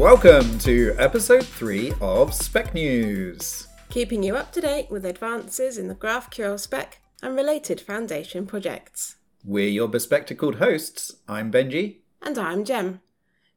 welcome to episode 3 of Spec News, keeping you up to date with advances in the GraphQL spec and related foundation projects. We're your bespectacled hosts. I'm Benji. And I'm Jem.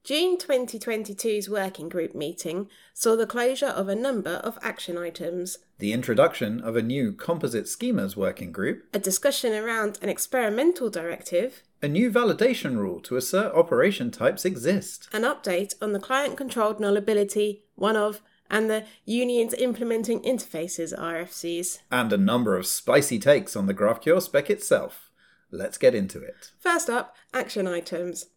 June 2022's working group meeting saw the closure of a number of action items. The introduction of a new composite schemas working group. A discussion around an experimental directive. A new validation rule to assert operation types exist. An update on the client-controlled nullability, one-of, and the unions implementing interfaces RFCs. And a number of spicy takes on the GraphQL spec itself. Let's get into it. First up, action items.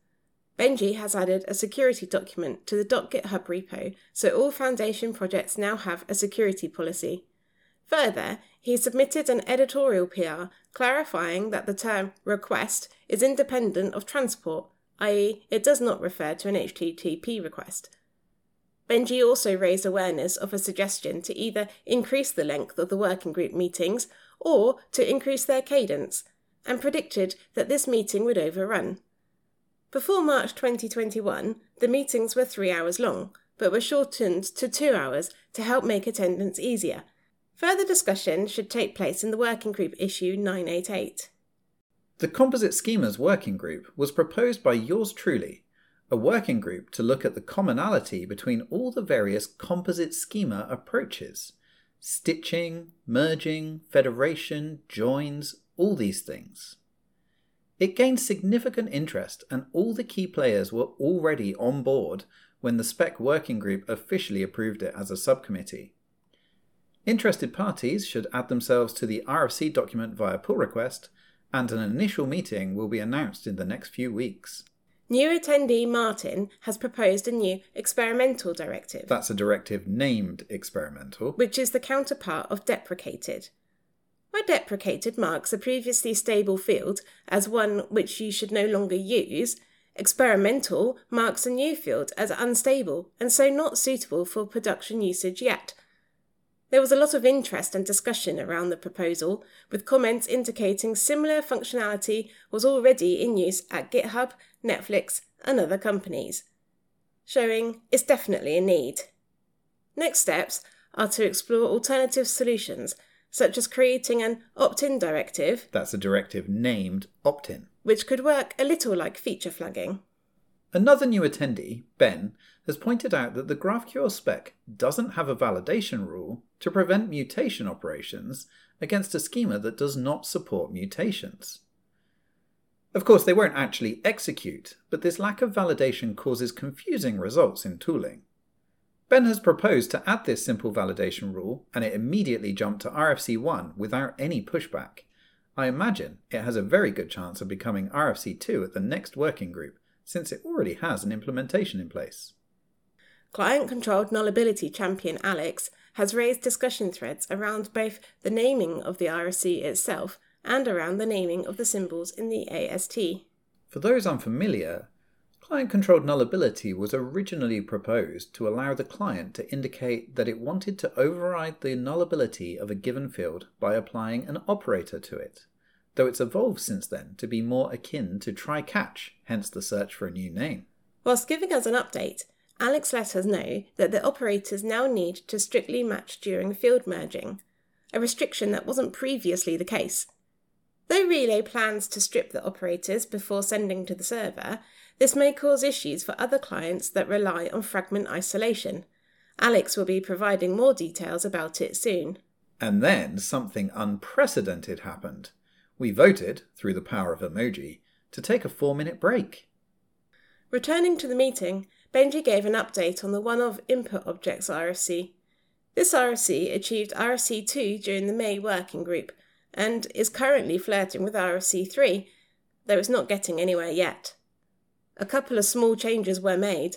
Benji has added a security document to the .github repo, so all foundation projects now have a security policy. Further, he submitted an editorial PR clarifying that the term request is independent of transport, i.e. it does not refer to an HTTP request. Benji also raised awareness of a suggestion to either increase the length of the working group meetings or to increase their cadence, and predicted that this meeting would overrun. Before March 2021, the meetings were 3 hours long, but were shortened to 2 hours to help make attendance easier. Further discussion should take place in the working group issue 988. The Composite Schemas working group was proposed by yours truly, a working group to look at the commonality between all the various composite schema approaches. Stitching, merging, federation, joins, all these things. It gained significant interest and all the key players were already on board when the spec working group officially approved it as a subcommittee. Interested parties should add themselves to the RFC document via pull request, and an initial meeting will be announced in the next few weeks. New attendee Martin has proposed a new experimental directive. That's a directive named experimental, which is the counterpart of deprecated. Where deprecated marks a previously stable field as one which you should no longer use, experimental marks a new field as unstable and so not suitable for production usage yet. There was a lot of interest and discussion around the proposal, with comments indicating similar functionality was already in use at GitHub, Netflix and other companies, showing it's definitely a need. Next steps are to explore alternative solutions, such as creating an opt-in directive. That's a directive named opt-in, which could work a little like feature flagging. Another new attendee, Ben, has pointed out that the GraphQL spec doesn't have a validation rule to prevent mutation operations against a schema that does not support mutations. Of course, they won't actually execute, but this lack of validation causes confusing results in tooling. Ben has proposed to add this simple validation rule, and it immediately jumped to RFC1 without any pushback. I imagine it has a very good chance of becoming RFC2 at the next working group, since it already has an implementation in place. Client-controlled nullability champion Alex has raised discussion threads around both the naming of the RFC itself and around the naming of the symbols in the AST. For those unfamiliar, client-controlled nullability was originally proposed to allow the client to indicate that it wanted to override the nullability of a given field by applying an operator to it, though it's evolved since then to be more akin to try-catch, hence the search for a new name. Whilst giving us an update, Alex let us know that the operators now need to strictly match during field merging, a restriction that wasn't previously the case. Though Relay plans to strip the operators before sending to the server, this may cause issues for other clients that rely on fragment isolation. Alex will be providing more details about it soon. And then something unprecedented happened. We voted, through the power of emoji, to take a 4-minute break. Returning to the meeting, Benji gave an update on the one-of input objects RFC. This RFC achieved RFC2 during the May working group, and is currently flirting with RFC3, though it's not getting anywhere yet. A couple of small changes were made.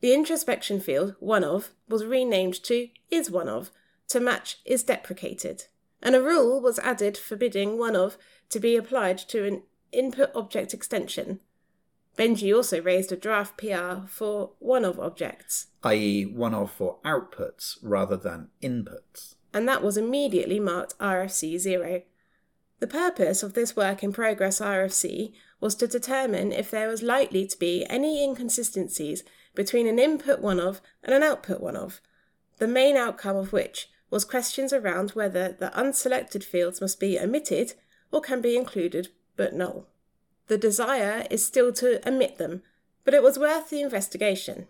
The introspection field, one-of, was renamed to is one-of, to match is deprecated, and a rule was added forbidding one-of to be applied to an input object extension. Benji also raised a draft PR for one-of objects, i.e. one-of for outputs rather than inputs. And that was immediately marked RFC 0. The purpose of this work in progress RFC was to determine if there was likely to be any inconsistencies between an input one-of and an output one-of, the main outcome of which was questions around whether the unselected fields must be omitted or can be included but null. The desire is still to omit them, but it was worth the investigation.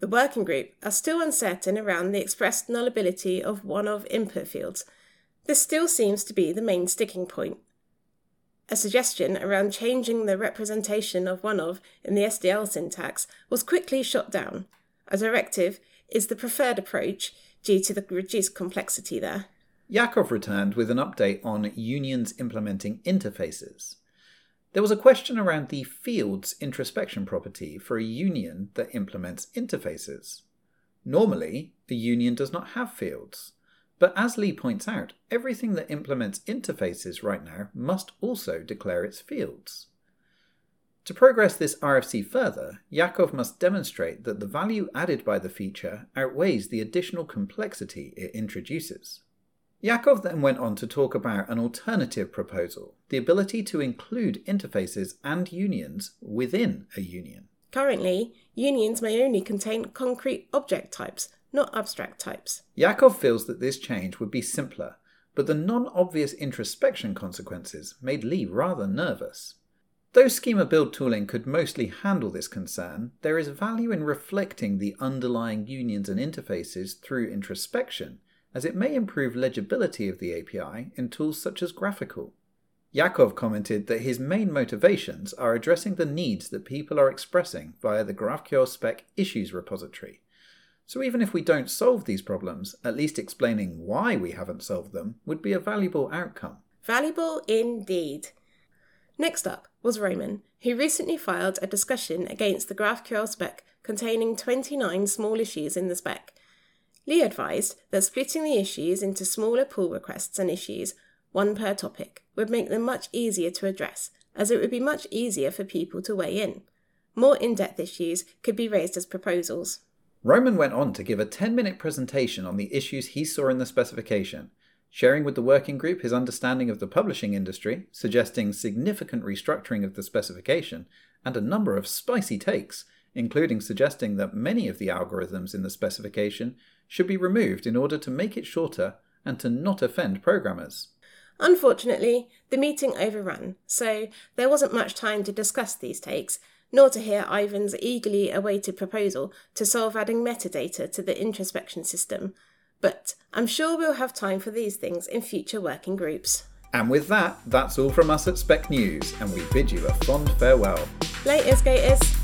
The working group are still uncertain around the expressed nullability of one-of input fields. This still seems to be the main sticking point. A suggestion around changing the representation of one-of in the SDL syntax was quickly shot down. A directive is the preferred approach due to the reduced complexity there. Yakov returned with an update on unions implementing interfaces. There was a question around the fields introspection property for a union that implements interfaces. Normally, a union does not have fields, but as Lee points out, everything that implements interfaces right now must also declare its fields. To progress this RFC further, Yakov must demonstrate that the value added by the feature outweighs the additional complexity it introduces. Yakov then went on to talk about an alternative proposal, the ability to include interfaces and unions within a union. Currently, unions may only contain concrete object types, not abstract types. Yakov feels that this change would be simpler, but the non-obvious introspection consequences made Lee rather nervous. Though schema build tooling could mostly handle this concern, there is value in reflecting the underlying unions and interfaces through introspection, as it may improve legibility of the API in tools such as GraphiQL. Yakov commented that his main motivations are addressing the needs that people are expressing via the GraphQL spec issues repository. So even if we don't solve these problems, at least explaining why we haven't solved them would be a valuable outcome. Valuable indeed. Next up was Roman, who recently filed a discussion against the GraphQL spec containing 29 small issues in the spec. Lee advised that splitting the issues into smaller pull requests and issues, one per topic, would make them much easier to address, as it would be much easier for people to weigh in. More in-depth issues could be raised as proposals. Roman went on to give a 10-minute presentation on the issues he saw in the specification, sharing with the working group his understanding of the publishing industry, suggesting significant restructuring of the specification, and a number of spicy takes, including suggesting that many of the algorithms in the specification should be removed in order to make it shorter and to not offend programmers. Unfortunately, the meeting overran, so there wasn't much time to discuss these takes, nor to hear Ivan's eagerly awaited proposal to solve adding metadata to the introspection system. But I'm sure we'll have time for these things in future working groups. And with that, that's all from us at Spec News, and we bid you a fond farewell. Laters, gators.